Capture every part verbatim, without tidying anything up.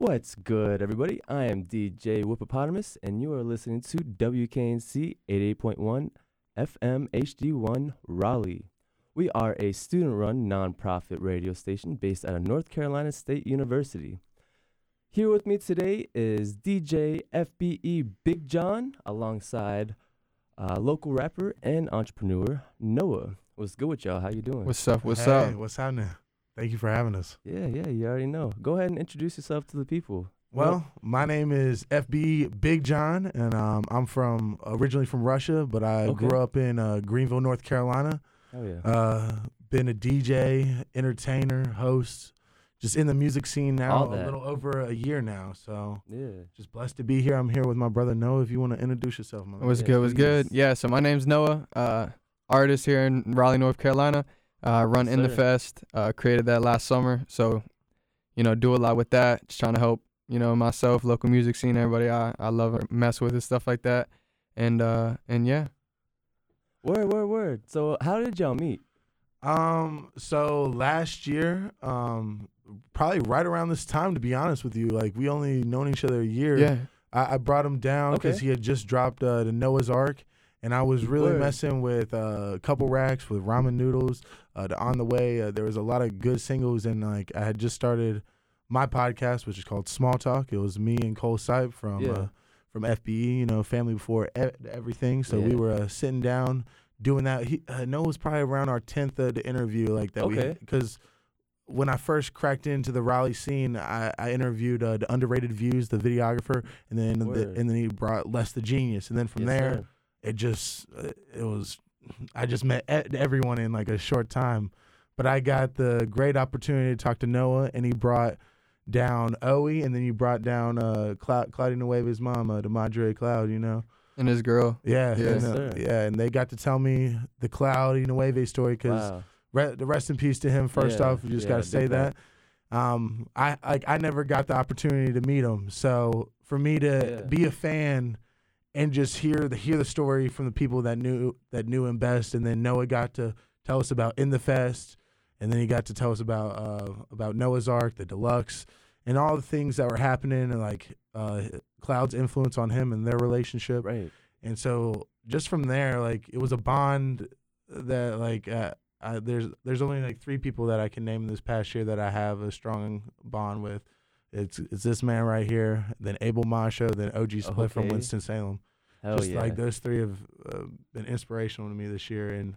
What's good, everybody? I am D J Whoopopotamus, and you are listening to W K N C eighty-eight point one F M H D one Raleigh. We are a student-run, nonprofit radio station based out of North Carolina State University. Here with me today is D J F B E Big John, alongside uh, local rapper and entrepreneur Noah. What's good with y'all? How you doing? What's up? What's hey, up? What's happening? Thank you for having us. Yeah, yeah, you already know. Go ahead and introduce yourself to the people. Well, my name is F B E Big John, and um, I'm from originally from Russia, but I okay. grew up in uh, Greenville, North Carolina. Oh yeah. Uh, been a D J, entertainer, host, just in the music scene now a little over a year now. So yeah, just blessed to be here. I'm here with my brother Noah. If you want to introduce yourself, my what's yeah, good? What's good? Yeah. So my name's Noah. Uh, artist here in Raleigh, North Carolina. Uh, run yes, In the Fest. Uh, created that last summer. So, you know, do a lot with that. Just trying to help, you know, myself, local music scene, everybody I, I love or mess with and stuff like that. And uh, and yeah. Word, word, word. So how did y'all meet? Um, so last year, um, probably right around this time, to be honest with you, like we only known each other a year. Yeah. I, I brought him down because okay. he had just dropped uh, the Noah's Ark. And I was really Word. messing with uh, a couple racks with ramen noodles. Uh, the on the way, uh, there was a lot of good singles, and like I had just started my podcast, which is called Small Talk. It was me and Cole Seip from yeah. uh, from F B E, you know, Family Before e- Everything. So yeah. we were uh, sitting down doing that. He, I know it was probably around our tenth uh, the interview, like that. Okay. Because when I first cracked into the Raleigh scene, I, I interviewed uh, the Underrated Views, the videographer, and then the, and then he brought Les the Genius, and then from yes, there. Sir. It just, it was, I just met everyone in like a short time, but I got the great opportunity to talk to Noah, and he brought down Owie, and then you brought down uh, Cla- Cloudy Nueve's mom, uh, the Madre Cloud, you know? And his girl. Yeah. Yes, and, uh, yeah, and they got to tell me the Cloudy Nueve story, because wow. re- the rest in peace to him, first yeah, off, you just yeah, got to say that. that. Um, I, I, I never got the opportunity to meet him, so for me to yeah. be a fan and just hear the hear the story from the people that knew that knew him best, and then Noah got to tell us about In the Fest, and then he got to tell us about uh, about Noah's Ark, the Deluxe, and all the things that were happening, and like uh, Cloud's influence on him and their relationship. Right. And so just from there, like it was a bond that like uh, I, there's there's only like three people that I can name this past year that I have a strong bond with. It's it's this man right here, then Abel Masho, then O G Split okay. from Winston-Salem. Hell Just yeah. like those three have uh, been inspirational to me this year, and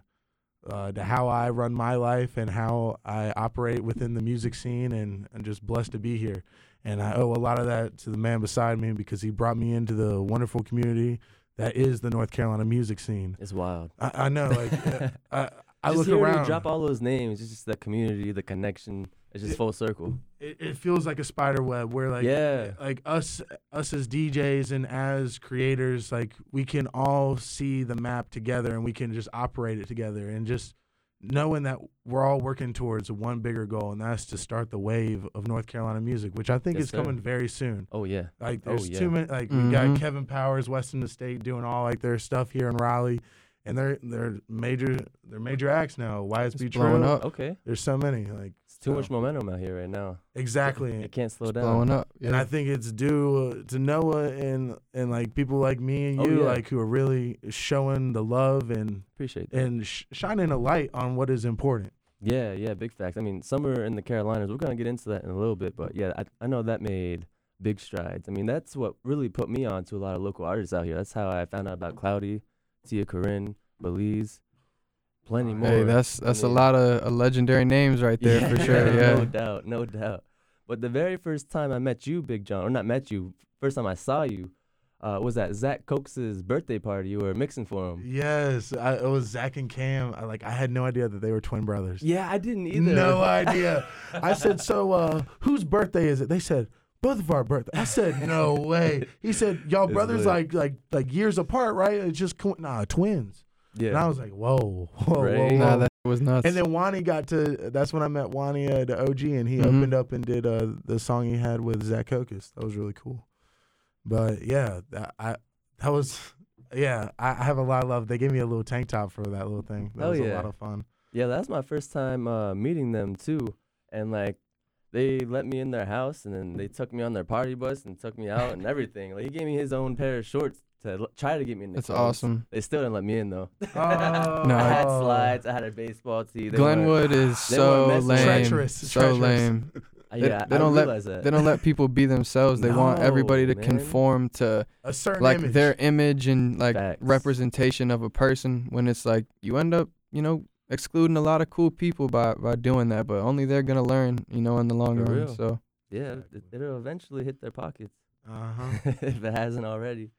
uh, to how I run my life and how I operate within the music scene, and I'm just blessed to be here. And I owe a lot of that to the man beside me, because he brought me into the wonderful community that is the North Carolina music scene. It's wild. I, I know. Like, uh, I, I just look hear around. You drop all those names. It's just the community, the connection. It's just it, full circle. It, it feels like a spider web where like yeah. like us us as D Js and as creators, like we can all see the map together, and we can just operate it together, and just knowing that we're all working towards one bigger goal, and that's to start the wave of North Carolina music, which I think yes, is sir. coming very soon. Oh yeah. Like there's oh, yeah. too many like mm-hmm. we got Kevin Powers, Weston State doing all like their stuff here in Raleigh. And they're they're major they're major acts now. Y S B blowing up. Okay. There's so many. Like it's too so. much momentum out here right now. Exactly. It, it can't slow it's down. Blowing up. Yeah. And I think it's due to Noah and, and like people like me and you, oh, yeah. like who are really showing the love and appreciate that. and sh- shining a light on what is important. Yeah, yeah, big facts. I mean, Summer in the Carolinas. We're gonna get into that in a little bit, but yeah, I I know that made big strides. I mean, that's what really put me on to a lot of local artists out here. That's how I found out about Cloudy, Tia Corinne, Belize, plenty more. Hey, that's that's yeah. a lot of uh, legendary names right there yeah. for sure. Yeah, no doubt, no doubt. But the very first time I met you, Big John, or not met you, first time I saw you, uh, was at Zach Cokes' birthday party. You were mixing for him. Yes, I, it was Zach and Cam. I, like I had no idea that they were twin brothers. Yeah, I didn't either. No idea. I said, so uh, whose birthday is it? They said, both of our birthdays. I said, no way. He said, y'all it's brothers lit. like like like years apart, right? It's just co- nah, twins. Yeah. And I was like, whoa, whoa, right. whoa, whoa. Nah, that was nuts. And then Wani got to. That's when I met Wani, uh, the O G, and he mm-hmm. opened up and did uh, the song he had with Zach Cokes. That was really cool. But yeah, that, I that was yeah. I, I have a lot of love. They gave me a little tank top for that little thing. That oh, was yeah. a lot of fun. Yeah, that's my first time uh, meeting them too, and like. they let me in their house, and then they took me on their party bus and took me out and everything. Like, he gave me his own pair of shorts to l- try to get me in the That's clothes. Awesome. They still didn't let me in, though. Oh. No. I had slides. I had a baseball tee. They Glenwood is so lame. Treacherous. So treacherous. lame. Yeah, they, they I don't let that. They don't let people be themselves. They no, want everybody to man. conform to a certain like image. their image and like Facts. representation of a person. When it's like you end up, you know, excluding a lot of cool people by, by doing that. But only they're gonna learn, you know, in the long For run. Real. So yeah, it, it'll eventually hit their pockets uh-huh. if it hasn't already.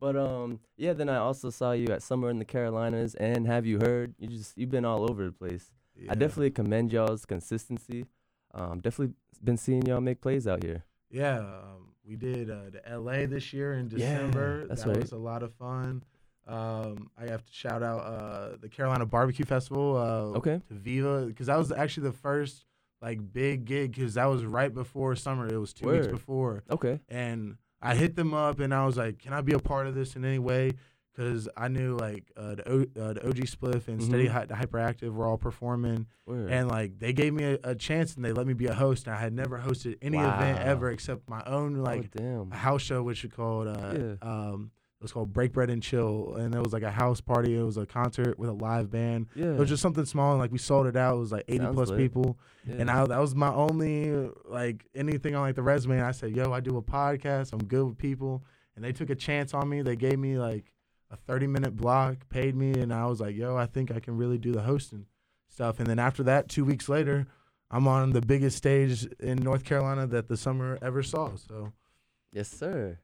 But um, yeah. Then I also saw you at Summer in the Carolinas and Have You Heard? You just you've been all over the place. Yeah. I definitely commend y'all's consistency. Um, definitely been seeing y'all make plays out here. Yeah, um, we did uh, the L A this year in December. Yeah, that's that right. was a lot of fun. Um, I have to shout out uh, the Carolina Barbecue Festival. Uh, okay. To Viva, because that was actually the first like big gig, because that was right before summer. It was two Word. weeks before. Okay. And I hit them up and I was like, can I be a part of this in any way? Because I knew, like, uh, the, o- uh, the O G Split and mm-hmm. Steady Hi- the Hyperactive were all performing. Weird. And, like, they gave me a, a chance, and they let me be a host. And I had never hosted any wow. event ever except my own, like, oh, house show, which we called, uh, yeah. um, it was called Break Bread and Chill. And it was, like, a house party. It was a concert with a live band. Yeah. It was just something small, and, like, we sold it out. It was, like, eighty-plus people. Yeah. And I, that was my only, like, anything on, like, the resume. And I said, yo, I do a podcast. I'm good with people. And they took a chance on me. They gave me, like, a thirty-minute block, paid me, and I was like, yo, I think I can really do the hosting stuff. And then after that, two weeks later, I'm on the biggest stage in North Carolina that the summer ever saw. So, yes, sir.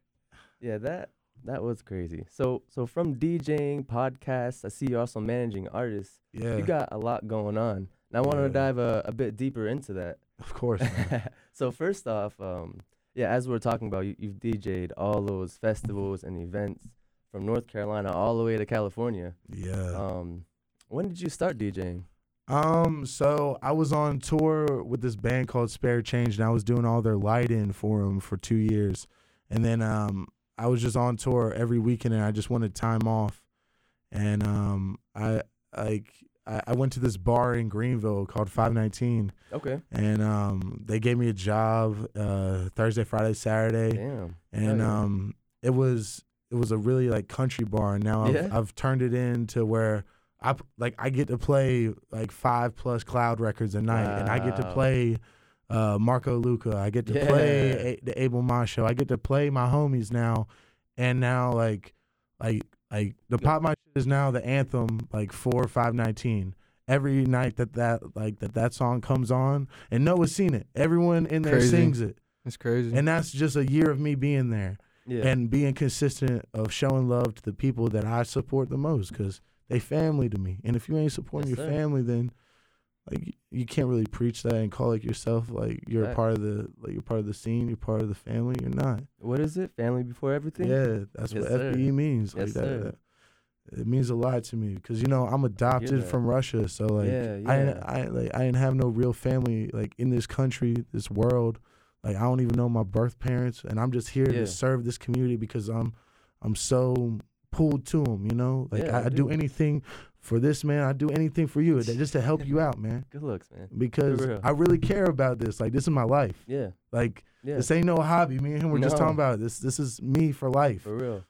Yeah, that that was crazy. So, so from DJing, podcasts, I see you're also managing artists. Yeah. You got a lot going on. And I wanted yeah. to dive a, a bit deeper into that. Of course. So first off, um, yeah, as we we're talking about, you, you've DJed all those festivals and events from North Carolina all the way to California. Yeah. Um, when did you start DJing? Um, so I was on tour with this band called Spare Change, and I was doing all their lighting for them for two years. And then um, I was just on tour every weekend, and I just wanted time off. And um, I like I, I went to this bar in Greenville called five nineteen. Okay. And um, they gave me a job uh, Thursday, Friday, Saturday. Damn. And oh, yeah. um, it was. It was a really like country bar, and now I've, yeah. I've turned it into where I like I get to play like five plus Cloud records a night, wow. and I get to play uh, Marco Luca, I get to yeah. play a- the Abel Masho, I get to play my homies now, and now like like like the pop my shit is now the anthem like for five nineteen. Every night that that like that that song comes on, and no one's seen it. Everyone in there crazy. sings it. It's crazy, and that's just a year of me being there. Yeah. And being consistent of showing love to the people that I support the most, because they family to me. And if you ain't supporting yes, your sir. family, then like you can't really preach that and call it yourself like you're right. a part of the like you're part of the scene, you're part of the family. You're not. What is it? Family before everything. Yeah, that's yes, what sir. F B E means. Like yes, that, sir. That. It means a lot to me because you know I'm adopted from Russia, so like yeah, yeah. I I like I didn't have no real family like in this country, this world. Like, I don't even know my birth parents, and I'm just here yeah. to serve this community because I'm I'm so pulled to them, you know? Like, yeah, I, I do anything for this, man. I do anything for you just to help you out, man. Good looks, man. Because I really care about this. Like, this is my life. Yeah. Like, yeah. this ain't no hobby. Me and him were no. just talking about it. This, this is me for life. For real.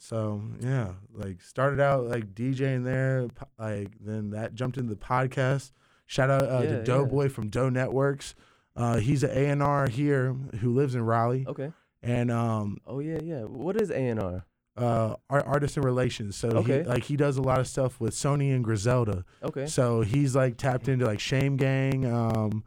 So, yeah. Like, started out, like, DJing there. Like, then that jumped into the podcast. Shout out uh, yeah, to Doughboy yeah. from Dough Networks. Uh, he's an A and R here who lives in Raleigh. Okay. And um. Oh yeah, yeah. What is A and R? Uh, art, artist and relations. So okay. he, like he does a lot of stuff with Sony and Griselda. Okay. So he's like tapped into like Shame Gang. Um,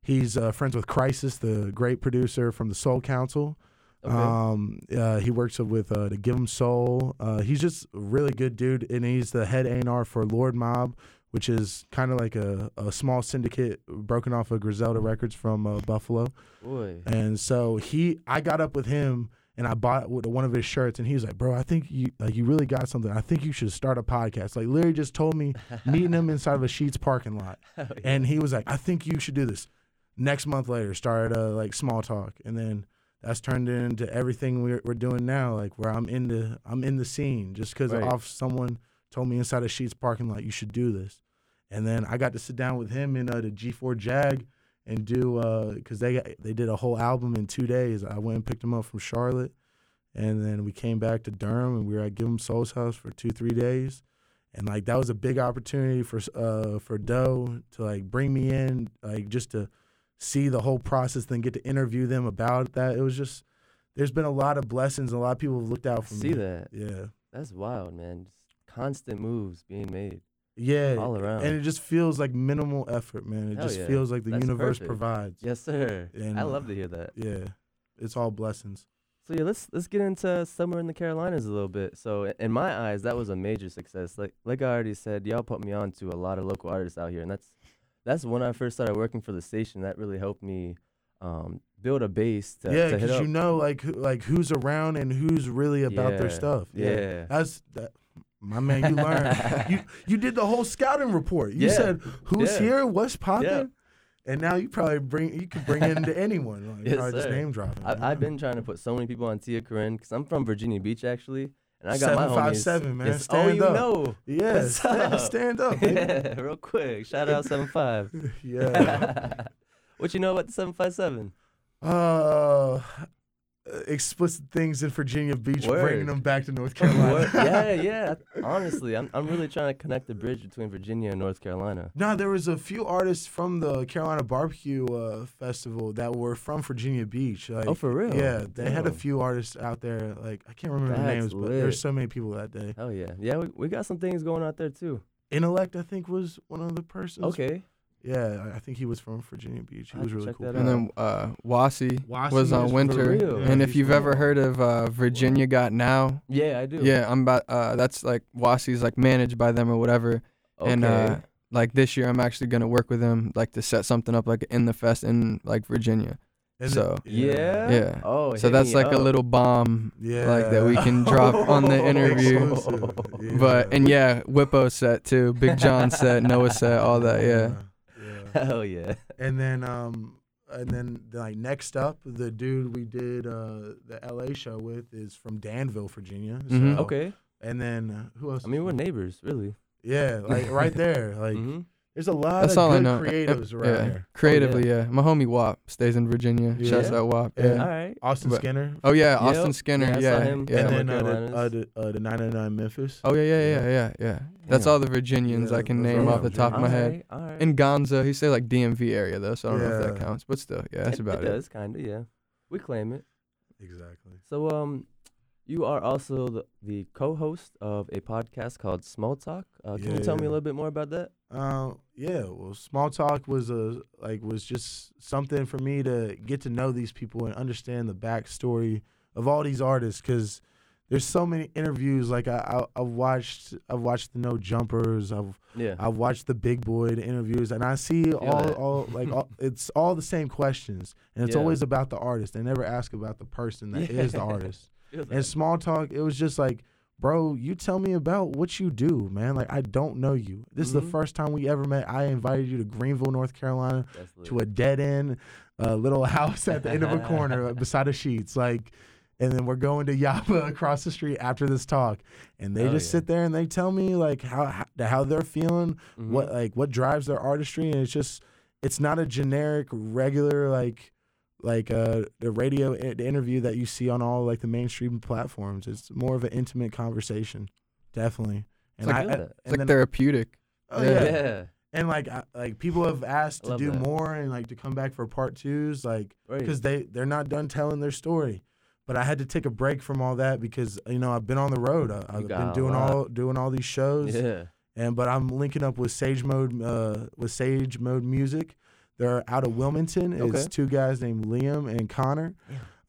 he's uh, friends with Crisis, the great producer from the Soul Council. Okay. Um, uh, he works with uh, the Give 'Em Soul. Uh, he's just a really good dude, and he's the head A and R for Lord Mob, which is kind of like a, a small syndicate broken off of Griselda Records from uh, Buffalo. Boy. And so he, I got up with him, and I bought one of his shirts, and he was like, bro, I think you like, you really got something. I think you should start a podcast. Like, literally just told me, meeting him inside of a Sheetz parking lot. Oh, yeah. And he was like, I think you should do this. Next month later, started uh, like Small Talk, and then that's turned into everything we're, we're doing now, like where I'm in the, I'm in the scene just because right. off someone told me inside of Sheetz parking lot, you should do this. And then I got to sit down with him in uh, the G four Jag, and do uh, because they got, they did a whole album in two days. I went and picked them up from Charlotte, and then we came back to Durham, and we were at Give 'Em Soul's house for two three days, and like that was a big opportunity for uh for Doe to like bring me in, like just to see the whole process, then get to interview them about that. It was just, there's been a lot of blessings, and a lot of people have looked out for me. See that? Yeah, that's wild, man. Just constant moves being made. Yeah, all around, and it just feels like minimal effort, man. It Hell just yeah. feels like the That's universe perfect. Provides. Yes, sir. And I love to hear that. Yeah, it's all blessings. So yeah, let's let's get into Summer in the Carolinas a little bit. So in my eyes, that was a major success. Like like I already said, y'all put me on to a lot of local artists out here, and that's that's when I first started working for the station. That really helped me um, build a base. To, yeah, because you know, like who, like who's around and who's really about yeah. their stuff. Yeah, yeah. That's that. My man, you learned. you you did the whole scouting report. You yeah. said who's yeah. here, what's popping, yeah. and now you probably bring you can bring in to anyone. Like, yes, probably just name dropping. I, I've been trying to put so many people on Tia Corinne because I'm from Virginia Beach actually, and I got seven, my homies. seven five seven man, yes, stand oh, you up. Know. Yeah, stand, stand up. Baby. Yeah, real quick. Shout out seven five. Yeah. What you know about the seven five seven? Uh. Explicit things in Virginia Beach, Word. Bringing them back to North Carolina. yeah, yeah. Honestly, I'm I'm really trying to connect the bridge between Virginia and North Carolina. No, there was a few artists from the Carolina Barbecue uh, Festival that were from Virginia Beach. Like, oh, for real? Yeah, they Damn. Had a few artists out there. Like I can't remember That's their names, lit. But there were so many people that day. Oh yeah, yeah. We we got some things going out there too. Intellect, I think, was one of the persons. Okay. Yeah, I think he was from Virginia Beach. He I was really cool. And then uh, Wasi, Wasi was on Winter. Yeah, and if you've cool. ever heard of uh, Virginia Got Now, yeah, I do. Yeah, I'm about. Uh, that's like Wasi's like managed by them or whatever. Okay. And uh, like this year, I'm actually gonna work with them like to set something up like in the fest in like Virginia. Is so it, yeah, yeah. Oh, so that's like up. A little bomb, yeah. like that we can drop on the interview. yeah. But and yeah, Whippo set too, Big John set, Noah set, all that. Yeah. Hell yeah! And then, um, and then like next up, the dude we did uh, the L A show with is from Danville, Virginia. So, mm-hmm. Okay. And then uh, who else? I mean, we're neighbors, really. Yeah, like right there. Like, mm-hmm. there's a lot That's of good creatives right yeah. there. Creatively, oh, yeah. yeah. My homie Wap stays in Virginia. Yeah. Shouts out Wap. Yeah. yeah. All right. Austin but, Skinner. Oh yeah, Austin yep. Skinner. Yeah. yeah. yeah. And then uh, the, uh, the, uh, the nine nine nine Memphis. Oh yeah, yeah, yeah, yeah, yeah. yeah. That's all the Virginians yeah, I can name off the top of my head. All right, all right. In Gonza, he say like D M V area though, so I don't yeah. know if that counts, but still, yeah, that's it, about it. It does, kind of, yeah. We claim it. Exactly. So, um, you are also the, the co-host of a podcast called Small Talk. Uh, can yeah, you tell yeah. me a little bit more about that? Um, yeah. Well, Small Talk was a like was just something for me to get to know these people and understand the backstory of all these artists, because there's so many interviews. Like I, I, I've watched, I've watched the No Jumpers. I've, yeah. I've watched the Big Boy the interviews, and I see Feel all, that. all, like all, it's all the same questions, and it's yeah. always about the artist. They never ask about the person that yeah. is the artist. And Small Talk, it was just like, bro, you tell me about what you do, man. Like I don't know you. This mm-hmm. is the first time we ever met. I invited you to Greenville, North Carolina, to a dead end, a uh, little house at the end of a corner beside a Sheetz, like. And then we're going to Yapa across the street after this talk, and they oh, just yeah. sit there and they tell me like how how they're feeling, mm-hmm. what like what drives their artistry, and it's just it's not a generic regular like like uh, the radio the interview that you see on all like the mainstream platforms. It's more of an intimate conversation, definitely. And it's like, I, I, it's and like therapeutic. Oh yeah. yeah. yeah. And, like, I, like people have asked to do that. more and, like, to come back for part twos, like, because right. they, they're not done telling their story. But I had to take a break from all that because, you know, I've been on the road. I, I've been doing all doing all these shows. Yeah. And but I'm linking up with Sage Mode uh, with Sage Mode Music. They're out of Wilmington. Okay. It's two guys named Liam and Connor.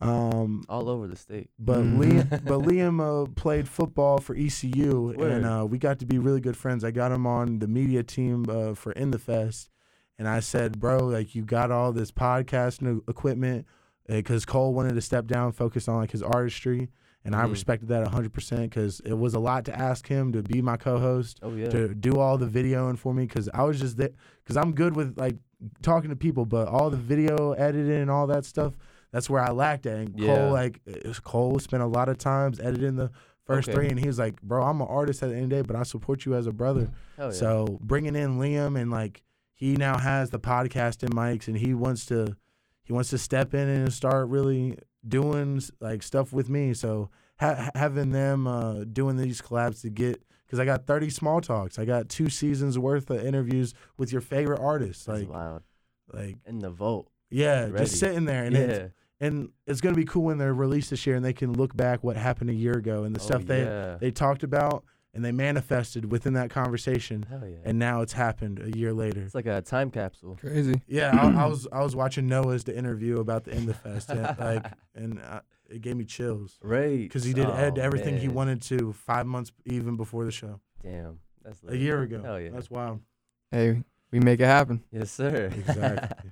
Um, all over the state. But mm. Liam but Liam uh, played football for E C U, Word. and uh, we got to be really good friends. I got him on the media team uh, for In the Fest, and I said, bro, like you got all this podcasting equipment. Because Cole wanted to step down, focus on like his artistry, and I mm. respected that one hundred percent because it was a lot to ask him to be my co-host, oh, yeah. to do all the videoing for me, because I was just there, because I'm good with like talking to people, but all the video editing and all that stuff, that's where I lacked at. And yeah. Cole, like, Cole spent a lot of times editing the first okay. three, and he was like, bro, I'm an artist at the end of the day, but I support you as a brother. Yeah. So bringing in Liam and like, he now has the podcast and mics, and he wants to he wants to step in and start really doing like stuff with me. So ha- having them uh, doing these collabs to get, because I got thirty small talks, I got two seasons worth of interviews with your favorite artists. That's like wild. Like in the vault. Yeah, ready. Just sitting there, and yeah. it's, and it's gonna be cool when they're released this year, and they can look back what happened a year ago and the oh, stuff yeah. they they talked about and they manifested within that conversation. Hell yeah. And now it's happened a year later. It's like a time capsule. Crazy. Yeah, I, I was I was watching Noah's the interview about the In the Fest, and, like, and I, it gave me chills. Right. Because he did oh, everything man. he wanted to five months even before the show. Damn, that's lit. A year ago. Hell yeah, that's wild. Hey, we make it happen. Yes, sir. Exactly.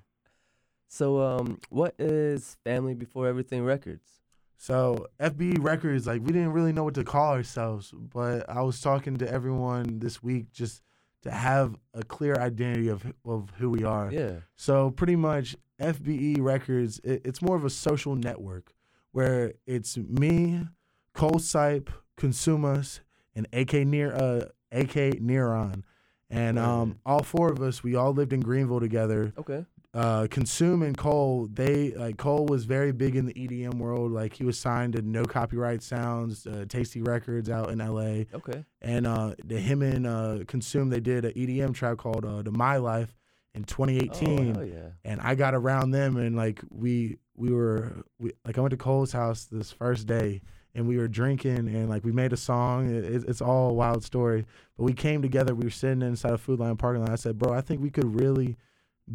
So, um, what is Family Before Everything Records? So, F B E Records, like, we didn't really know what to call ourselves, but I was talking to everyone this week just to have a clear identity of of who we are. Yeah. So, pretty much, F B E Records, it, it's more of a social network where it's me, Cole Seip, Consumus, and A K. Near, uh, A K. Neuron. And um, all four of us, we all lived in Greenville together. Okay. Uh, Consume and Cole, they like Cole was very big in the E D M world. Like he was signed to No Copyright Sounds, uh, Tasty Records out in L A. Okay. And uh, the, him and uh, Consume, they did an E D M track called uh, "The My Life" in twenty eighteen. Oh yeah. And I got around them, and like we we were we, like I went to Cole's house this first day, and we were drinking, and like we made a song. It, it, it's all a wild story, but we came together. We were sitting inside a Food Lion parking lot. I said, "Bro, I think we could really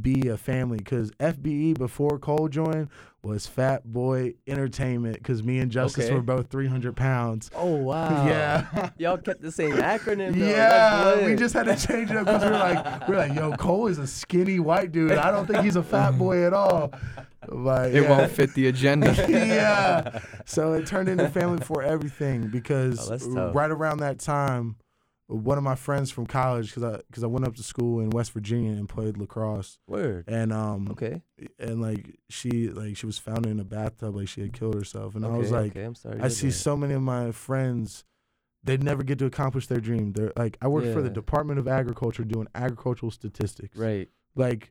be a family," because F B E before Cole joined was Fat Boy Entertainment, because me and Justice okay. were both three hundred pounds. Oh wow. Yeah. Y'all kept the same acronym though. Yeah, we just had to change it up because we we're like we we're like yo, Cole is a skinny white dude, I don't think he's a fat boy at all. But, it yeah. won't fit the agenda. Yeah, so it turned into Family Before Everything, because oh, right around that time one of my friends from college, because I, cause I went up to school in West Virginia and played lacrosse. Word. And um, okay. And like she, like she was found in a bathtub, like she had killed herself. And okay, I was like, okay, I'm sorry I see that. So many of my friends, they never get to accomplish their dream. They're like, I worked yeah. for the Department of Agriculture doing agricultural statistics. Right. Like,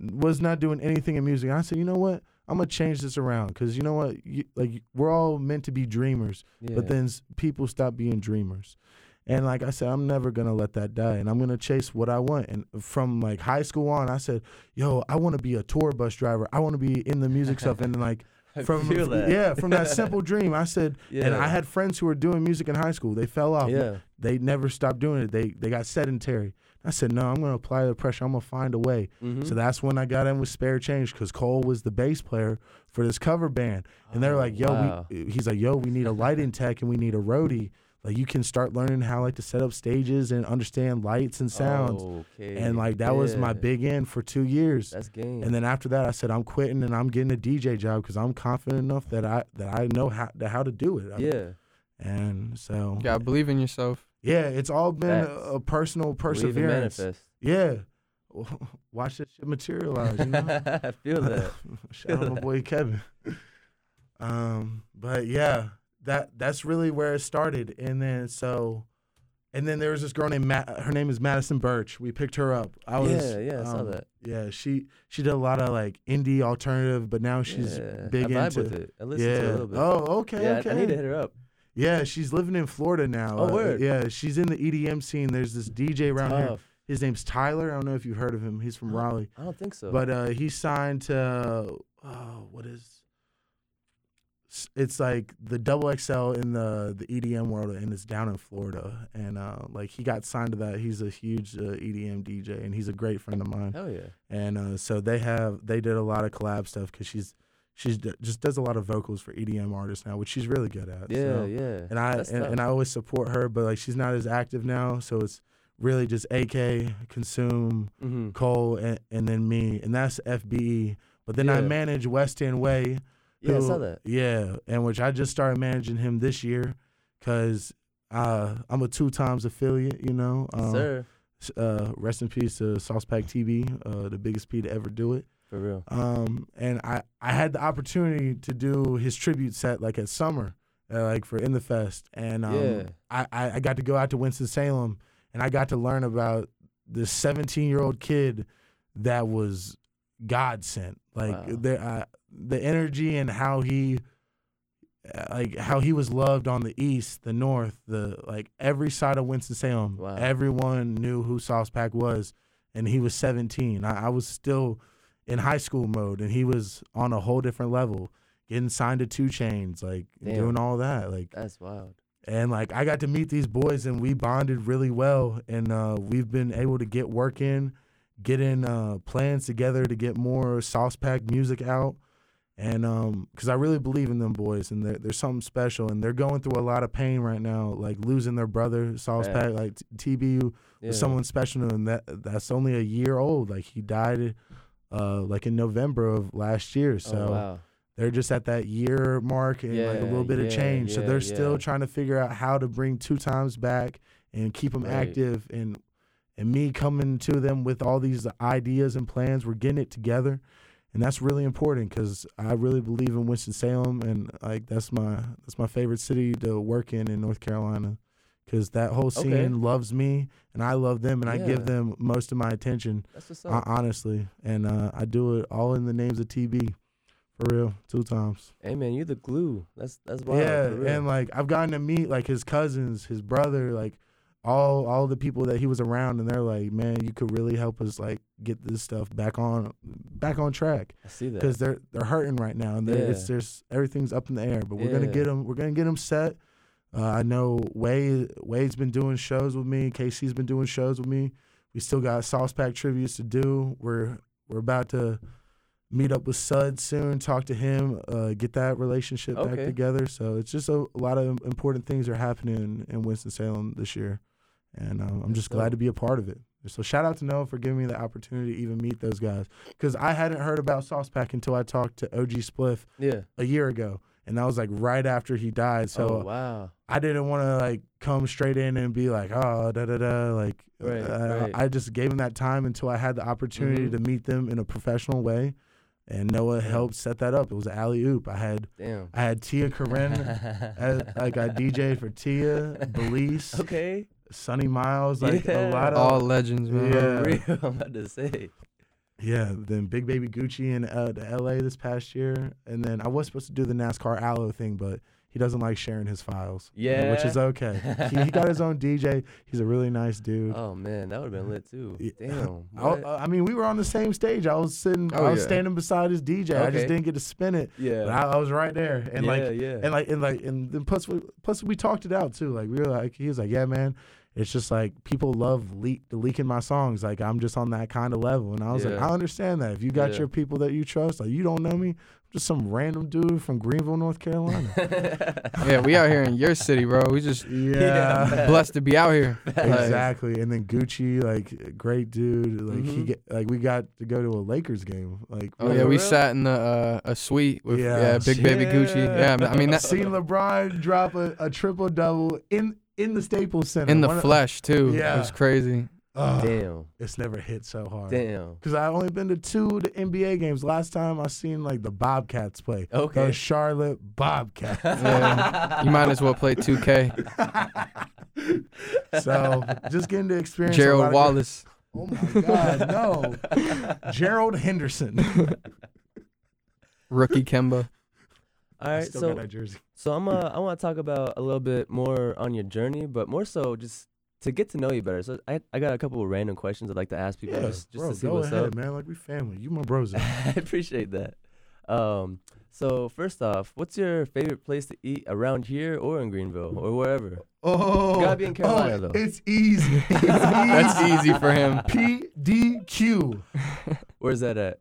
was not doing anything in music. And I said, you know what? I'm gonna change this around, because you know what? You, like we're all meant to be dreamers, yeah. but then people stop being dreamers. And like I said, I'm never going to let that die, and I'm going to chase what I want. And from like high school on, I said, yo, I want to be a tour bus driver. I want to be in the music stuff. And like from that. yeah, from that simple dream, I said, yeah. and I had friends who were doing music in high school. They fell off. Yeah. They never stopped doing it. They they got sedentary. I said, no, I'm going to apply the pressure. I'm going to find a way. Mm-hmm. So that's when I got in with Spare Change, because Cole was the bass player for this cover band. And they're oh, like, yo, wow. we, he's like, yo, we need a lighting tech and we need a roadie. Like, you can start learning how, like, to set up stages and understand lights and sounds. Oh, okay. And, like, that yeah. was my big end for two years. That's game. And then after that, I said, I'm quitting and I'm getting a D J job, because I'm confident enough that I that I know how to, how to do it. Yeah. And so. You got to believe in yourself. Yeah, it's all been a, a personal perseverance. Believe and manifest. Yeah. Watch that shit materialize, you know? I feel that. Shout feel out that. my boy Kevin. um, But, yeah. That that's really where it started, and then so, and then there was this girl named Ma- her name is Madison Birch. We picked her up. I was yeah yeah I um, saw that yeah she she did a lot of like indie alternative, but now she's yeah, big I vibe into with it. I listened yeah. to it a little bit. Oh okay yeah, okay. I, I need to hit her up. Yeah, she's living in Florida now. Oh uh, word. Yeah, she's in the E D M scene. There's this D J around Tough. here. His name's Tyler. I don't know if you've heard of him. He's from Raleigh. I don't think so. But uh, he's signed to oh what is. It's like the double X L in the, the E D M world, and it's down in Florida. And uh, like he got signed to that. He's a huge uh, E D M D J, and he's a great friend of mine. Hell yeah! And uh, so they have they did a lot of collab stuff, because she's she's just does a lot of vocals for E D M artists now, which she's really good at. Yeah, so. yeah. And I and, and I always support her, but like she's not as active now, so it's really just A K, Consume, mm-hmm. Cole, and, and then me, and that's F B E. But then yeah. I manage West End Way. Who, yeah, I saw that. Yeah, and which I just started managing him this year, because uh, I'm a two times affiliate, you know. Um, yes, sir. Uh, rest in peace to Sauce Pack T V, uh, the biggest P to ever do it. For real. Um, and I, I had the opportunity to do his tribute set, like, at Summer, uh, like, for In the Fest. And um, yeah. I, I got to go out to Winston-Salem, and I got to learn about this seventeen-year-old kid that was God sent. Like wow. the uh, the energy and how he, like how he was loved on the east, the north, the like every side of Winston-Salem. Wow. Everyone knew who Sauce Pack was, and he was seventeen. I, I was still in high school mode, and he was on a whole different level, getting signed to Two Chainz, like Damn. doing all that. Like that's wild. And like I got to meet these boys, and we bonded really well, and uh, we've been able to get work in, get in uh, plans together to get more Sauce Pack music out, and um, because I really believe in them boys, and they're, they're something special, and they're going through a lot of pain right now, like losing their brother Sauce yeah. Pack, like T B yeah. was someone special, and that that's only a year old. Like he died, uh, like in November of last year, so. Oh, wow. They're just at that year mark and yeah, like a little bit yeah, of change. Yeah, so they're yeah. still trying to figure out how to bring Two Times back and keep them right. active. And and me coming to them with all these ideas and plans, we're getting it together. And that's really important because I really believe in Winston-Salem. And like that's my that's my favorite city to work in in North Carolina because that whole scene okay. loves me and I love them. And yeah. I give them most of my attention, that's what's up. honestly. And uh, I do it all in the names of T B. For real, Two Times. Hey man, you're the glue. That's that's wild. Yeah, and like I've gotten to meet like his cousins, his brother, like all all the people that he was around, and they're like, man, you could really help us like get this stuff back on back on track. I see that because they're they're hurting right now, and yeah. it's there's everything's up in the air. But we're yeah. gonna get them. We're gonna get them set. Uh, I know Wade Wade's been doing shows with me. K C's been doing shows with me. We still got Sauce Pack tributes to do. We're we're about to. Meet up with Sud soon, talk to him, uh, get that relationship okay. back together. So it's just a, a lot of important things are happening in Winston-Salem this year. And um, I'm just glad to be a part of it. So shout out to Noah for giving me the opportunity to even meet those guys. Because I hadn't heard about Sauce Pack until I talked to O G Spliff yeah. a year ago. And that was like right after he died. So oh, wow. I didn't want to like come straight in and be like, oh, da da da. Like, right, uh, right. I just gave him that time until I had the opportunity mm-hmm. to meet them in a professional way. And Noah helped set that up. It was an alley-oop. I had Damn. I had Tia Corinne. I, like, I D J'd for Tia, Belize, okay. Sonny Miles, like yeah. a lot of... All legends, man. Yeah. For real, I'm about to say. Yeah, then Big Baby Gucci in uh, to L A this past year. And then I was supposed to do the NASCAR Allo thing, but he doesn't like sharing his files. Yeah. You know, which is okay. he, he got his own D J. He's a really nice dude. Oh, man, that would have been lit, too. Yeah. Damn. I, I mean, we were on the same stage. I was sitting, oh, I was yeah. standing beside his D J. Okay. I just didn't get to spin it. Yeah. But I, I was right there. And, yeah, like, yeah. and like, and like, and then plus we, plus we talked it out, too. Like, we were like, he was like, yeah, man. It's just like people love leak, leaking my songs. Like I'm just on that kind of level, and I was yeah. like, I understand that. If you got yeah. your people that you trust, like you don't know me, I'm just some random dude from Greenville, North Carolina. yeah, we out here in your city, bro. We just yeah, yeah blessed to be out here. Exactly. And then Gucci, like great dude. Like mm-hmm. he get, like we got to go to a Lakers game. Like oh yeah, we really? sat in the uh, a suite with yeah, yeah Big yeah. Baby Gucci. Yeah, I mean that. Seen LeBron drop a, a triple double in. In the Staples Center. In the One flesh, of, too. Yeah. It was crazy. Uh, Damn. It's never hit so hard. Damn. Because I've only been to two of the N B A games. Last time I seen, like, the Bobcats play. Okay. The Charlotte Bobcats. Yeah. You might as well play two K. So, just getting to experience Gerald Wallace. Oh, my God, no. Gerald Henderson. Rookie Kemba. All right, I still so, got that jersey. So I'm uh, I want to talk about a little bit more on your journey, but more so just to get to know you better. So I, I got a couple of random questions I'd like to ask people yeah, just, just bro, to see go what's ahead, up. Man, like we family. You my bros. I appreciate that. Um, so first off, what's your favorite place to eat around here or in Greenville or wherever? Oh, you gotta be in Carolina oh, though. It's easy. It's easy. That's easy for him. P D Q. Where's that at?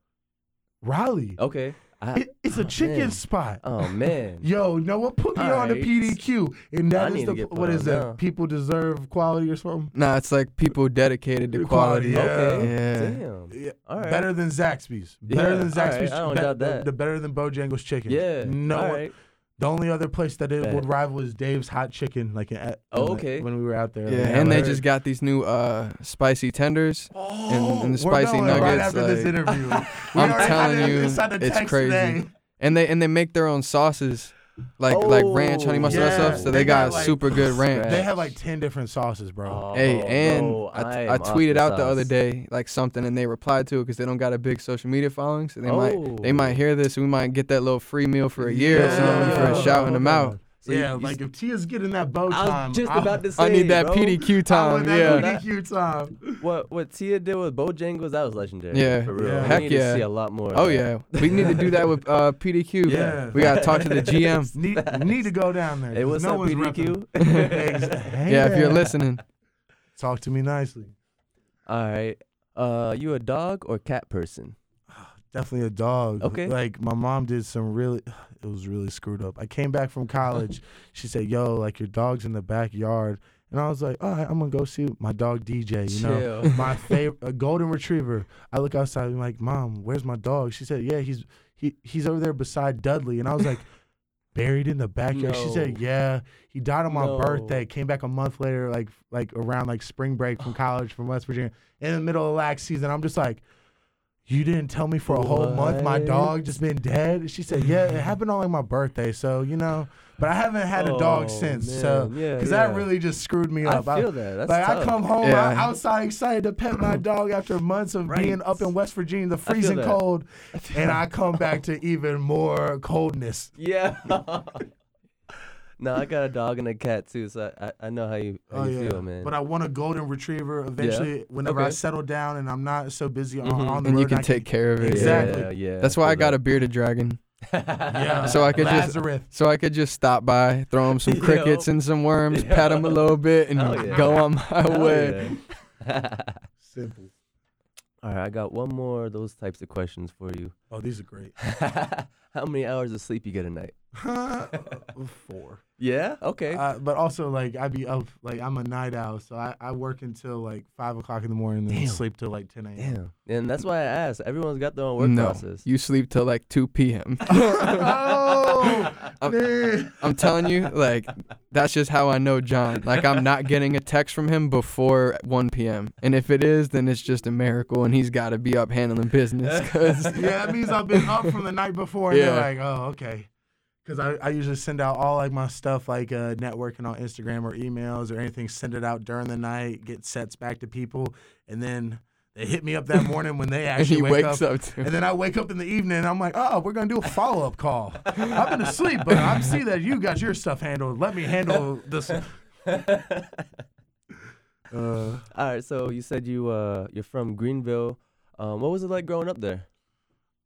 Raleigh. Okay. I, it, it's a oh chicken man. spot. Oh man! Yo, Noah, put me All on right. the P D Q, and that I is the what is that? Now. People deserve quality or something? Nah, it's like people dedicated to quality. quality. Yeah. Okay. Yeah. Damn. Yeah. All right. Better than Zaxby's. Better yeah. than Zaxby's. Right. I don't be- doubt that. The, the better than Bojangles chicken. Yeah. No. All right. The only other place that it would rival is Dave's Hot Chicken, like at, oh, okay. like, when we were out there. Yeah, and they just got these new uh, spicy tenders oh, and, and the spicy we're going nuggets. Right after like, this interview, I'm telling you, it's crazy. Today. And they and they make their own sauces. Like oh, like ranch, honey mustard, yeah. and stuff. So they, they got, got like, super good ranch. They have like ten different sauces, bro. Oh, hey, and bro, I, t- I tweeted out sauce. the other day like something, and they replied to it because they don't got a big social media following. So they oh. might they might hear this, and we might get that little free meal for a year yeah. or something for shouting them out. So yeah, you, like you, if Tia's getting that bow time, I was just about I'll, to say, I need that bro. P D Q time. I want that yeah. P D Q time. What what Tia did with Bojangles, that was legendary. Yeah, for real. Yeah. Heck we need yeah. to see a lot more. Oh yeah, we need to do that with uh, P D Q. Yeah, we gotta talk to the G M. need, need to go down there. Hey, what's no up, P D Q? Exactly. Yeah, if you're listening, talk to me nicely. All right, uh, you a dog or cat person? Definitely a dog. Okay. Like, my mom did some really, it was really screwed up. I came back from college. She said, yo, like, your dog's in the backyard. And I was like, all right, I'm going to go see my dog D J, you know. Chill. My favorite, a golden retriever. I look outside, I'm like, Mom, where's my dog? She said, yeah, he's he he's over there beside Dudley. And I was like, buried in the backyard? No. She said, yeah. He died on my no. birthday. Came back a month later, like like around, like, spring break from college from West Virginia. In the middle of lax season, I'm just like, you didn't tell me for a whole what? month my dog just been dead? She said, yeah, it happened on like my birthday, so, you know. But I haven't had a dog oh, since, man. so, because yeah, yeah. that really just screwed me up. I feel I, that. That's like, tough. I come home yeah. outside excited to pet my dog after months of right. being up in West Virginia, the freezing cold, I and I come back to even more coldness. Yeah. No, I got a dog and a cat, too, so I, I know how you, how oh, you yeah. feel, man. But I want a golden retriever eventually yeah. whenever okay. I settle down and I'm not so busy mm-hmm. on, on the and road. And you can take can, care of it. Exactly. Yeah, yeah, That's why I got that. a bearded dragon. yeah. So I could Lazarus. just so I could just stop by, throw him some crickets and some worms, yeah. pat him a little bit, and oh, yeah. go on my Hell way. Yeah. Simple. All right, I got one more of those types of questions for you. Oh, these are great. How many hours of sleep you get a night? Four. Yeah. Okay. Uh, but also, like, I be up, like, I'm a night owl, so I, I work until like five o'clock in the morning, and then sleep till like ten a m. Damn. And that's why I asked. Everyone's got their own work no, process. You sleep till like two p m. oh, I'm, man. I'm telling you, like, that's just how I know John. Like, I'm not getting a text from him before one p m. And if it is, then it's just a miracle, and he's got to be up handling business. yeah, that means I've been up from the night before. And yeah. Like, oh, okay. Because I, I usually send out all, like, my stuff, like uh, networking on Instagram or emails or anything, send it out during the night, get sets back to people, and then they hit me up that morning when they actually wake up. up too. And then I wake up in the evening, and I'm like, oh, we're going to do a follow-up call. I've been asleep, but I see that you got your stuff handled. Let me handle this. uh, all right, so you said you, uh, you're from Greenville. Um, what was it like growing up there?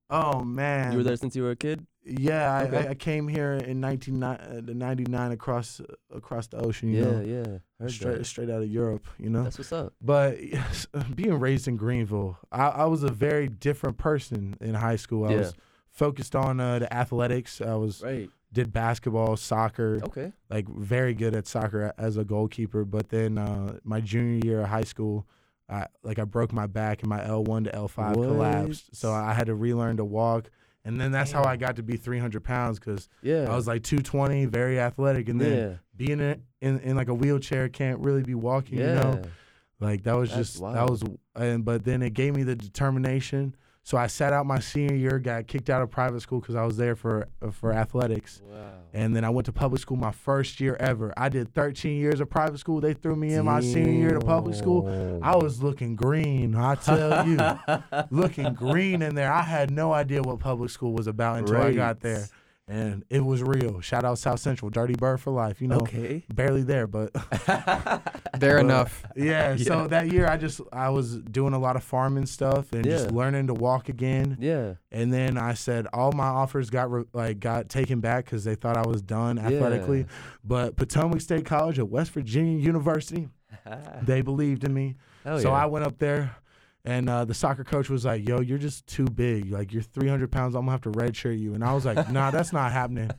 Oh, man. You were there since you were a kid? Yeah, okay. I, I came here in nineteen ninety-nine across across the ocean, you yeah, know. Yeah, yeah. Heard straight, that. straight out of Europe, you know. That's what's up. But being raised in Greenville, I, I was a very different person in high school. I yeah. was focused on uh, the athletics. I was right. did basketball, soccer. Okay. Like, very good at soccer as a goalkeeper. But then uh, my junior year of high school, I, like, I broke my back and my L one to L five what? collapsed. So I had to relearn to walk. And then that's how I got to be three hundred pounds because yeah. I was like two twenty, very athletic. And then yeah. being in, in in like a wheelchair, can't really be walking, yeah. you know? Like, that was that's just, wild. that was, and but then it gave me the determination. So I sat out my senior year, got kicked out of private school because I was there for for athletics. Wow. And then I went to public school my first year ever. I did thirteen years of private school. They threw me in Damn. my senior year to public school. I was looking green, I tell you. Looking green in there. I had no idea what public school was about until right. I got there. And it was real. Shout out South Central, Dirty Bird for life. You know, okay. barely there, but there enough. Yeah, yeah. So that year, I just I was doing a lot of farming stuff and yeah. just learning to walk again. Yeah. And then I said all my offers got re- like got taken back because they thought I was done athletically. Yeah. But Potomac State College at West Virginia University, they believed in me. Hell so yeah. I went up there. And uh, the soccer coach was like, yo, you're just too big. Like, you're three hundred pounds. I'm going to have to redshirt you. And I was like, nah, that's not happening.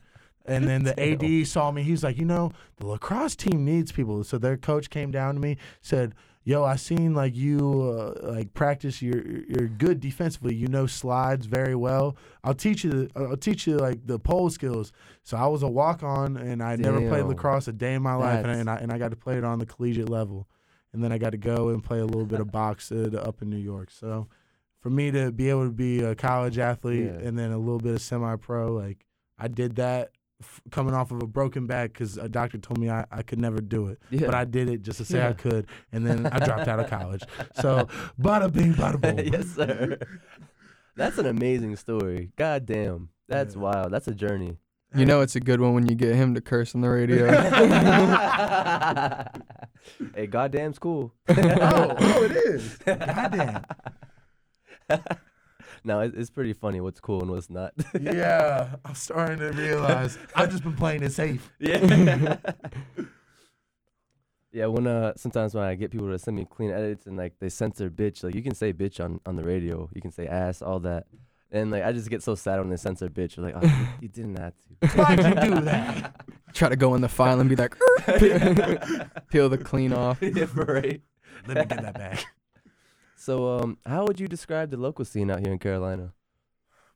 And then the A D saw me. He's like, you know, the lacrosse team needs people. So their coach came down to me, said, yo, I seen, like, you, uh, like, practice. You're, you're good defensively. You know slides very well. I'll teach you, I'll teach you like, the pole skills. So I was a walk-on, and I Damn. never played lacrosse a day in my life, and I, and I and I got to play it on the collegiate level. And then I got to go and play a little bit of box uh, up in New York. So for me to be able to be a college athlete yeah. and then a little bit of semi-pro, like, I did that f- coming off of a broken back because a doctor told me I, I could never do it. Yeah. But I did it just to say yeah. I could, and then I dropped out of college. So, bada bing, bada boom. Yes, sir. That's an amazing story. God damn. That's yeah. wild. That's a journey. You know it's a good one when you get him to curse on the radio. Hey, goddamn's cool. oh, oh, it is. Goddamn. No, it's pretty funny what's cool and what's not. Yeah, I'm starting to realize I've just been playing it safe. Yeah. Yeah, when uh, sometimes when I get people to send me clean edits and like they censor bitch, like you can say bitch on, on the radio, you can say ass, all that. And like I just get so sad when they censor bitch. Like, oh, you didn't have to. Why'd you do that? Try to go in the file and be like, peel the clean off. Yeah, for right. Let me get that back. So, um, how would you describe the local scene out here in Carolina?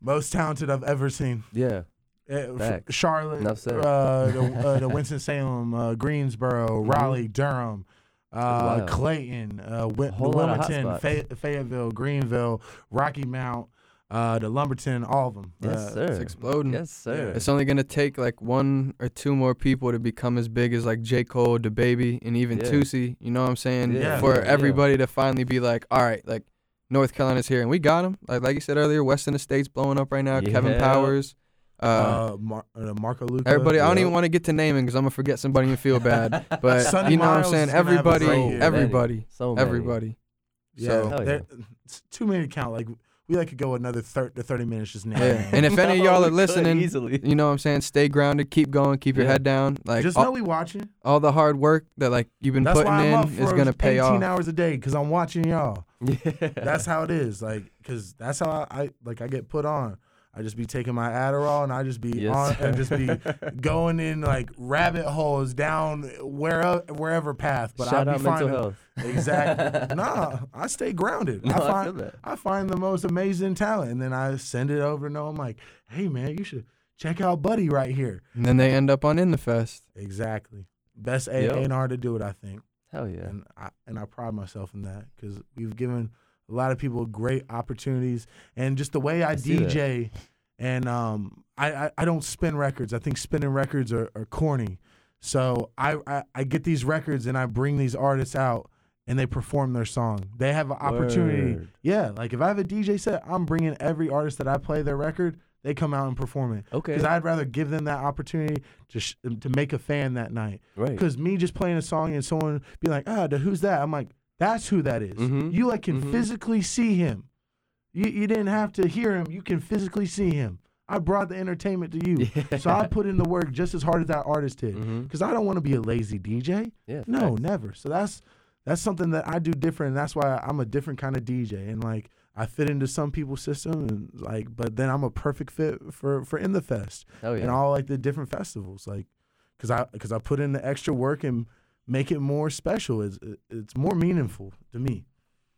Most talented I've ever seen. Yeah. Uh, Charlotte, uh, the, uh, the Winston-Salem, uh, Greensboro, Raleigh, Durham. Uh, wow. Clayton, uh, Win- Wilmington, Fay- Fayetteville, Greenville, Rocky Mount, uh, the Lumberton, all of them. Yes, uh, sir. It's exploding. Yes, sir. It's only going to take like one or two more people to become as big as like J. Cole, DaBaby, and even yeah. Tootsie, you know what I'm saying? Yeah. For yeah. everybody to finally be like, all right, like North Carolina's here, and we got them. Like, like you said earlier, Weston State's blowing up right now, yeah. Kevin Powers. Uh, uh, Mar- uh, Marco Luca. Everybody, I don't yeah. even want to get to naming because I'm gonna forget somebody and feel bad. But Sonny you know Miles what I'm saying. Everybody, right everybody, so everybody. Yeah, so, yeah. It's too many to count. Like we like to go another thirty to thirty minutes just now. Yeah. And if no, any of y'all are listening, easily. You know what I'm saying. Stay grounded. Keep going. Keep yeah. your head down. Like just all, know we watching. All the hard work that like you've been That's putting in up for is gonna pay off. eighteen hours a day because I'm watching y'all. Yeah. That's how it is. Like because that's how I, I like I get put on. I just be taking my Adderall and I just be yes, on and just be going in like rabbit holes down where, wherever path. But Shout I be out finding, mental health. Exactly. Nah, I stay grounded. No, I find I, feel that. I find the most amazing talent and then I send it over to Noah. I'm like, hey man, you should check out Buddy right here. And then they end up on In the Fest. Exactly. Best A and R to do it, I think. Hell yeah. And I and I pride myself in that because we've given a lot of people great opportunities and just the way I, I D J and um, I, I, I don't spin records. I think spinning records are, are corny. So I, I, I get these records and I bring these artists out and they perform their song. They have an opportunity. Word. Yeah, like if I have a D J set, I'm bringing every artist that I play their record, they come out and perform it. Okay. Because I'd rather give them that opportunity to sh- to make a fan that night. Right. Because me just playing a song and someone be like, ah, oh, who's that? I'm like, that's who that is. Mm-hmm. You like can mm-hmm. physically see him. You you didn't have to hear him. You can physically see him. I brought the entertainment to you. Yeah. So I put in the work just as hard as that artist did. Because mm-hmm. I don't want to be a lazy D J. Yeah, no, thanks. Never. So that's that's something that I do different. And that's why I'm a different kind of D J. And like I fit into some people's system and like but then I'm a perfect fit for, for In the Fest. Oh, yeah. And all like the different festivals. Like because I because I put in the extra work and make it more special. It's, it's more meaningful to me.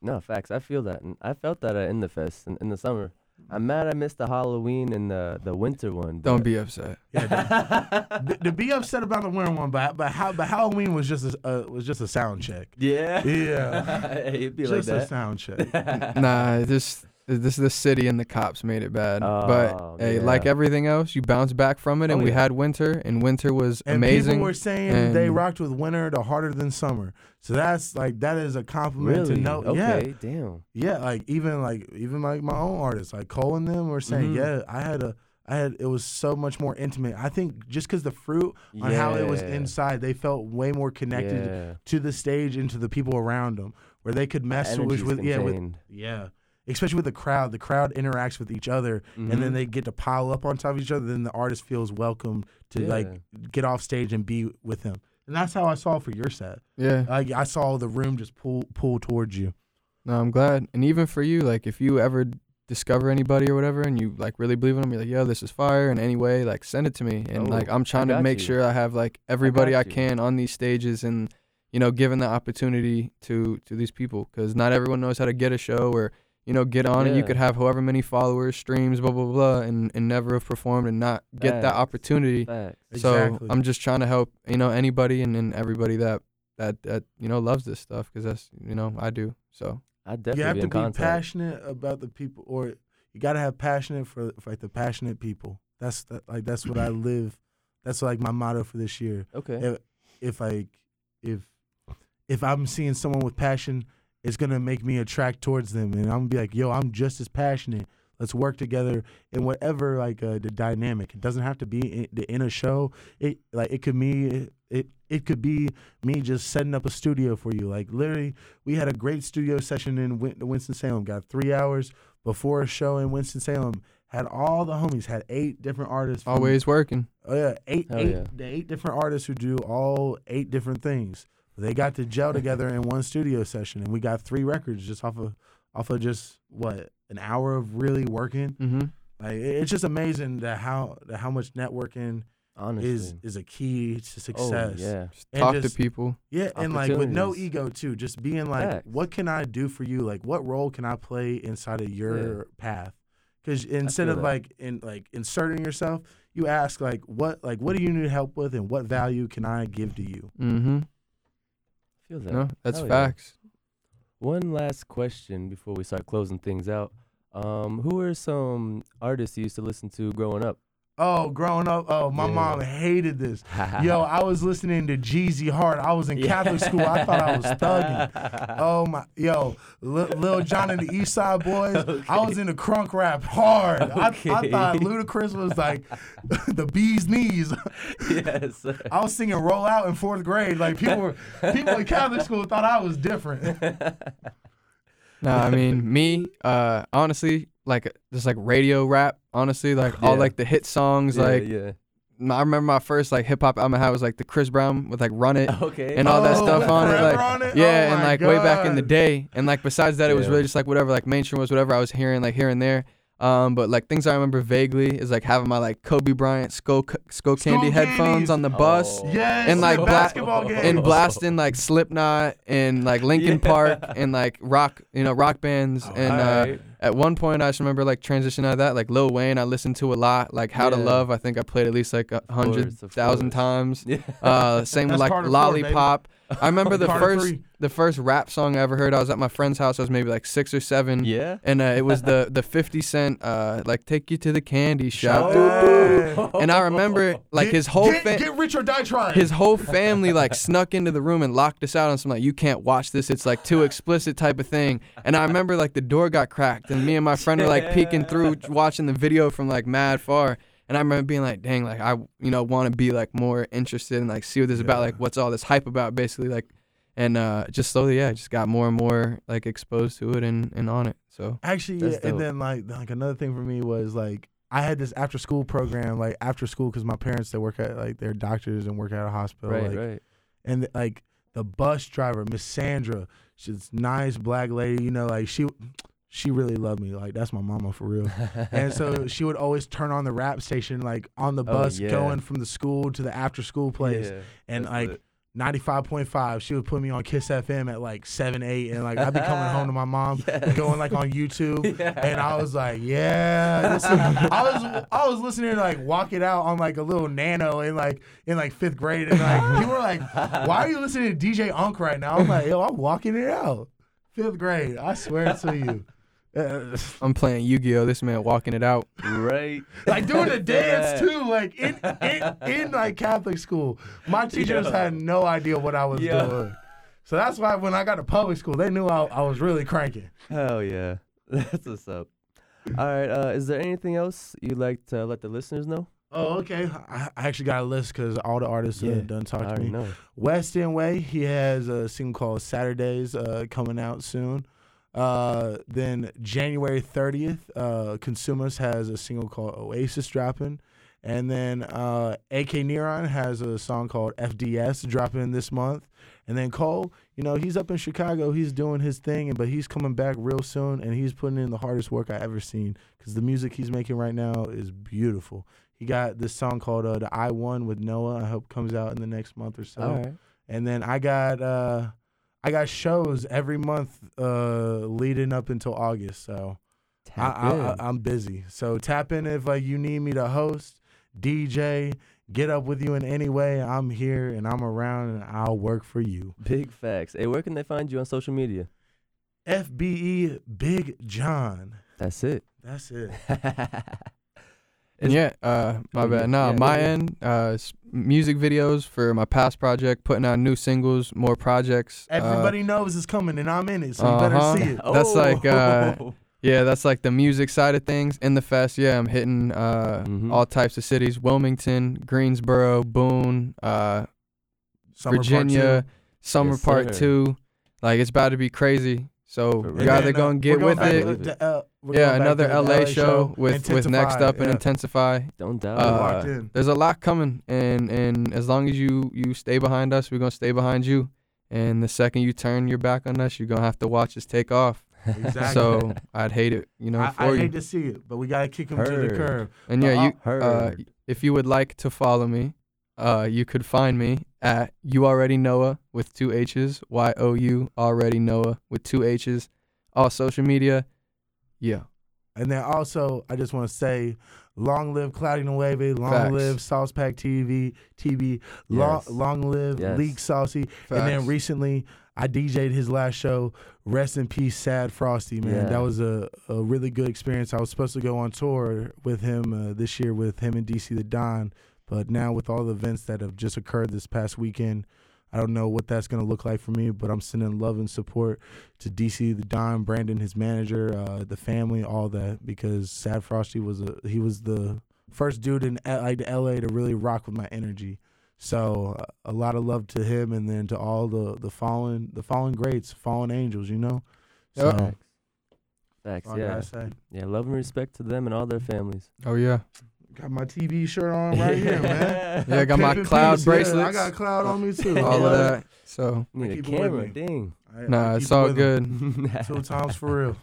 No, facts. I feel that. And I felt that at In the Fest in, in the summer. I'm mad I missed the Halloween and the, the winter one. Don't be upset. Yeah, don't. To be upset about the winter one, but but how but Halloween was just a uh, was just a sound check. Yeah. Yeah. It'd be just like that. A sound check. Nah, this this the city and the cops made it bad. Oh, but hey, yeah. like everything else, you bounce back from it, and oh, we yeah. had winter, and winter was and amazing. And people were saying and they rocked with winter, the harder than summer. So that's like that is a compliment really? To know. Okay, yeah. damn. Yeah, like even like even like my own artists, like Cole and them were saying, mm-hmm. yeah, I had a I had it was so much more intimate. I think just because the fruit on yeah. how it was inside, they felt way more connected yeah. to the stage and to the people around them, where they could mess with contained. yeah with yeah. Especially with the crowd, the crowd interacts with each other, mm-hmm. and then they get to pile up on top of each other. Then the artist feels welcome to yeah. like get off stage and be with him, and that's how I saw for your set. Yeah, like I saw the room just pull pull towards you. No, I'm glad, and even for you, like if you ever discover anybody or whatever, and you like really believe in them, you're like, yo, this is fire. And anyway, like send it to me, and oh, like I'm trying to make you. Sure I have like everybody I, I can on these stages and you know given the opportunity to to these people because not everyone knows how to get a show or. You know, get on yeah. it. You could have however many followers, streams, blah, blah, blah, and, and never have performed and not get Facts. That opportunity. Facts. So exactly. I'm just trying to help, you know, anybody and, and everybody that, that, that, you know, loves this stuff because that's, you know, I do. So I definitely You have be to be contact. Passionate about the people or you got to have passionate for, for like the passionate people. That's the, like, that's what I live That's like my motto for this year. Okay. If, if like if if I'm seeing someone with passion, it's gonna make me attract towards them, and I'm gonna be like, yo, I'm just as passionate. Let's work together in whatever like uh, the dynamic. It doesn't have to be in, the, in a show. It like it could be it, it it could be me just setting up a studio for you. Like literally, we had a great studio session in Win- Winston-Salem. Got three hours before a show in Winston-Salem. Had all the homies. Had eight different artists. From, Always working. Oh yeah, eight Hell eight yeah. the eight different artists who do all eight different things. They got to gel together in one studio session, and we got three records just off of off of just what. An hour of really working, mm-hmm. like it's just amazing that how that how much networking Honestly. is is a key to success. Oh, yeah, just talk just, to people. Yeah, and like with no ego too, just being like, Facts. What can I do for you? Like, what role can I play inside of your yeah. path? Because instead of that. like in like inserting yourself, you ask like what like what do you need help with, and what value can I give to you? Mm-hmm. I feel that. No, that's Hell facts. Yeah. One last question before we start closing things out. Um, who are some artists you used to listen to growing up? Oh, growing up, oh, my yeah. mom hated this. Yo, I was listening to Jeezy Hard. I was in yeah. Catholic school. I thought I was thugging. Oh, my. Yo, L- Lil Jon and the Eastside Boys. Okay. I was in the crunk rap hard. Okay. I, I thought Ludacris was like the bee's knees. Yes. I was singing Roll Out in fourth grade. Like, people were, people in Catholic school thought I was different. No, I mean, me, uh, honestly, like, just, like, radio rap, honestly, like, yeah. all, like, the hit songs, yeah, like, yeah. I remember my first, like, hip-hop album I had was, like, the Chris Brown with, like, Run It okay. and all oh, that stuff on it, like, on it? yeah, oh and, like, God. way back in the day, and, like, besides that, it yeah. was really just, like, whatever, like, mainstream was whatever I was hearing, like, here and there, um, but, like, things I remember vaguely is, like, having my, like, Kobe Bryant Skull, skull Candy Skull headphones on the oh. bus, yes, and, like, bla- and blasting, like, Slipknot and, like, Linkin yeah. Park and, like, rock, you know, rock bands, oh, and, uh, right. At one point, I just remember, like, transitioning out of that. Like, Lil Wayne, I listened to a lot. Like, How yeah. to Love, I think I played at least, like, one hundred thousand times. Yeah. Uh, same with, like, Lollipop. Four, I remember the first three. the first rap song I ever heard. I was at my friend's house. I was maybe, like, six or seven. Yeah. And uh, it was the, the fifty Cent, uh, like, take you to the candy shop. Oh. And I remember, like, get, his whole family. Get rich or die trying. His whole family, like, snuck into the room and locked us out on some, like, you can't watch this. It's, like, too explicit type of thing. And I remember, like, the door got cracked. And me and my friend were like peeking through, watching the video from like mad far. And I remember being like, dang, like I, you know, want to be like more interested and like see what this is yeah. about, like what's all this hype about, basically, like, and uh, just slowly, yeah, just got more and more like exposed to it and, and on it. So actually, yeah, and then like like another thing for me was like I had this after school program, like after school, because my parents they work at like they're doctors and work at a hospital, right, like, right, and like the bus driver, Miss Sandra, she's a nice black lady, you know, like she. She really loved me. Like, that's my mama for real. And so she would always turn on the rap station, like, on the bus oh, yeah. going from the school to the after-school place. Yeah, and, like, it. ninety-five point five, she would put me on Kiss F M at, like, seven, eight. And, like, I'd be coming home to my mom, yes. going, like, on YouTube. Yeah. And I was like, yeah. Listen. I was I was listening to, like, Walk It Out on, like, a little nano in, like, in like fifth grade. And, like, people were like, why are you listening to D J Unk right now? I'm like, yo, I'm walking it out. Fifth grade, I swear to you. I'm playing Yu-Gi-Oh! This man walking it out. Right. Like doing the dance yeah. too, like in, in in like Catholic school. My teachers Yo. had no idea what I was Yo. doing. So that's why when I got to public school, they knew I, I was really cranking. Hell yeah. That's what's up. All right. Uh, is there anything else you'd like to let the listeners know? Oh, okay. I, I actually got a list because all the artists yeah. have done talked to me. Know. Weston Way, he has a single called Saturdays uh, coming out soon. Uh, then January thirtieth, uh, Consumus has a single called Oasis dropping. And then uh, A K Neuron has a song called F D S dropping this month. And then Cole, you know, he's up in Chicago. He's doing his thing, but he's coming back real soon, and he's putting in the hardest work I ever seen because the music he's making right now is beautiful. He got this song called uh, The I Won with Noah. I hope comes out in the next month or so. All right. And then I got... Uh, I got shows every month uh, leading up until August, so I, I, I'm busy. So tap in if uh, you need me to host, D J, get up with you in any way. I'm here and I'm around and I'll work for you. Big facts. Hey, where can they find you on social media? F B E Big John. That's it. That's it. It's, yeah, uh, my bad. No, yeah, my yeah. end, uh, music videos for my past project, putting out new singles, more projects. Everybody uh, knows it's coming, and I'm in it, so uh-huh. you better see it. That's oh. like, uh, yeah, that's like the music side of things. In the Fest, yeah, I'm hitting uh, mm-hmm. all types of cities: Wilmington, Greensboro, Boone, uh, Summer Virginia, part Summer yes, Part sir. Two. Like, it's about to be crazy. So you either gonna get with it. Yeah, another L A show with with Next Up and Intensify. Don't doubt. Uh, there's a lot coming, and and as long as you you stay behind us, we're gonna stay behind you. And the second you turn your back on us, you're gonna have to watch us take off. Exactly. So I'd hate it, you know. I, for I you. hate to see it, but we gotta kick him Heard. to the curb. And but yeah, you. Uh, if you would like to follow me, uh, you could find me at You Already Noah with two H's, Y O U Already Noah with two H's, all social media. Yeah. And then also, I just want to say, long live Cloudy Nueve, long Facts. live Sauce Pack T V, T V, long, yes. long live yes. League Saucy. Facts. And then recently, I D J'd his last show, Rest in Peace, Sad Frosty, man. Yeah. That was a, a really good experience. I was supposed to go on tour with him uh, this year with him and D C the Don. But now with all the events that have just occurred this past weekend, I don't know what that's going to look like for me, but I'm sending love and support to D C, the Don, Brandon, his manager, uh, the family, all that, because Sad Frosty was a, he was the first dude in L A to really rock with my energy. So uh, a lot of love to him, and then to all the, the fallen the fallen greats, fallen angels, you know? So, Facts. Facts, yeah. Yeah, love and respect to them and all their families. Oh, yeah. Got my T V shirt on right here, man. Yeah, I got Pimpin my cloud piece, bracelets. Yeah, I got cloud on me, too. All of that. So, I need a camera, dang. I, nah, I it's all good. Two times for real.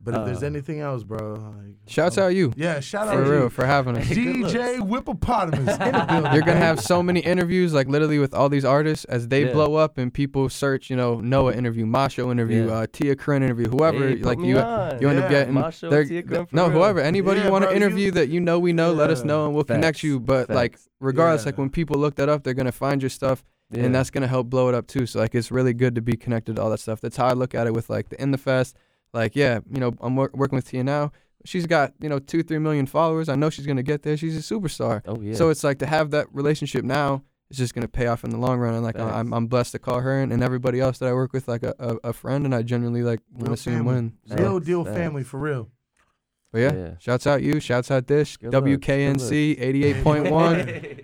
But uh, if there's anything else, bro. Like, shouts oh. out you. Yeah, shout out you. For real, for having us. D J Whoopopotamus. You're going to have so many interviews, like literally with all these artists, as they yeah. blow up and people search, you know, Noah interview, Masho interview, yeah. uh, Tia Corinne interview, whoever. Hey, like you on. you yeah. end up getting. Masho, Tia Corinne, no, real. whoever. Anybody yeah, you want to interview you, that you know we know, yeah. let us know and we'll Facts. connect you. But Facts. like regardless, yeah. like when people look that up, they're going to find your stuff. Yeah. And that's going to help blow it up too. So like it's really good to be connected to all that stuff. That's how I look at it with like the In the Fest. Like, yeah, you know, I'm wor- working with Tia now. She's got, you know, two, three million followers. I know she's going to get there. She's a superstar. Oh, yeah. So it's like to have that relationship now is just going to pay off in the long run. And, like, I, I'm I'm blessed to call her and, and everybody else that I work with, like, a, a, a friend. And I genuinely, like, want to see them win. Real deal family, for real. But, yeah, yeah, shouts out you. Shouts out this. Good W K N C eighty-eight point one.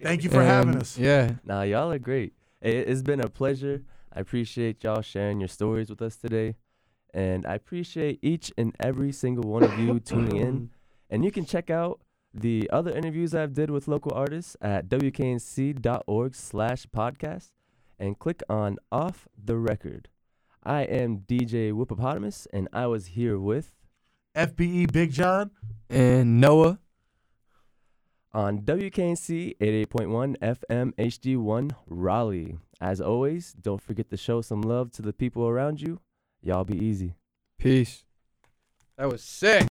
Thank you for and, having us. Yeah. Nah, y'all are great. It, it's been a pleasure. I appreciate y'all sharing your stories with us today. And I appreciate each and every single one of you tuning in. And you can check out the other interviews I've did with local artists at wknc.org slash podcast and click on Off the Record. I am D J Whoopopotamus, and I was here with F B E Big John and Noah on W K N C eighty-eight point one F M H D one Raleigh. As always, don't forget to show some love to the people around you. Y'all be easy. Peace. That was sick.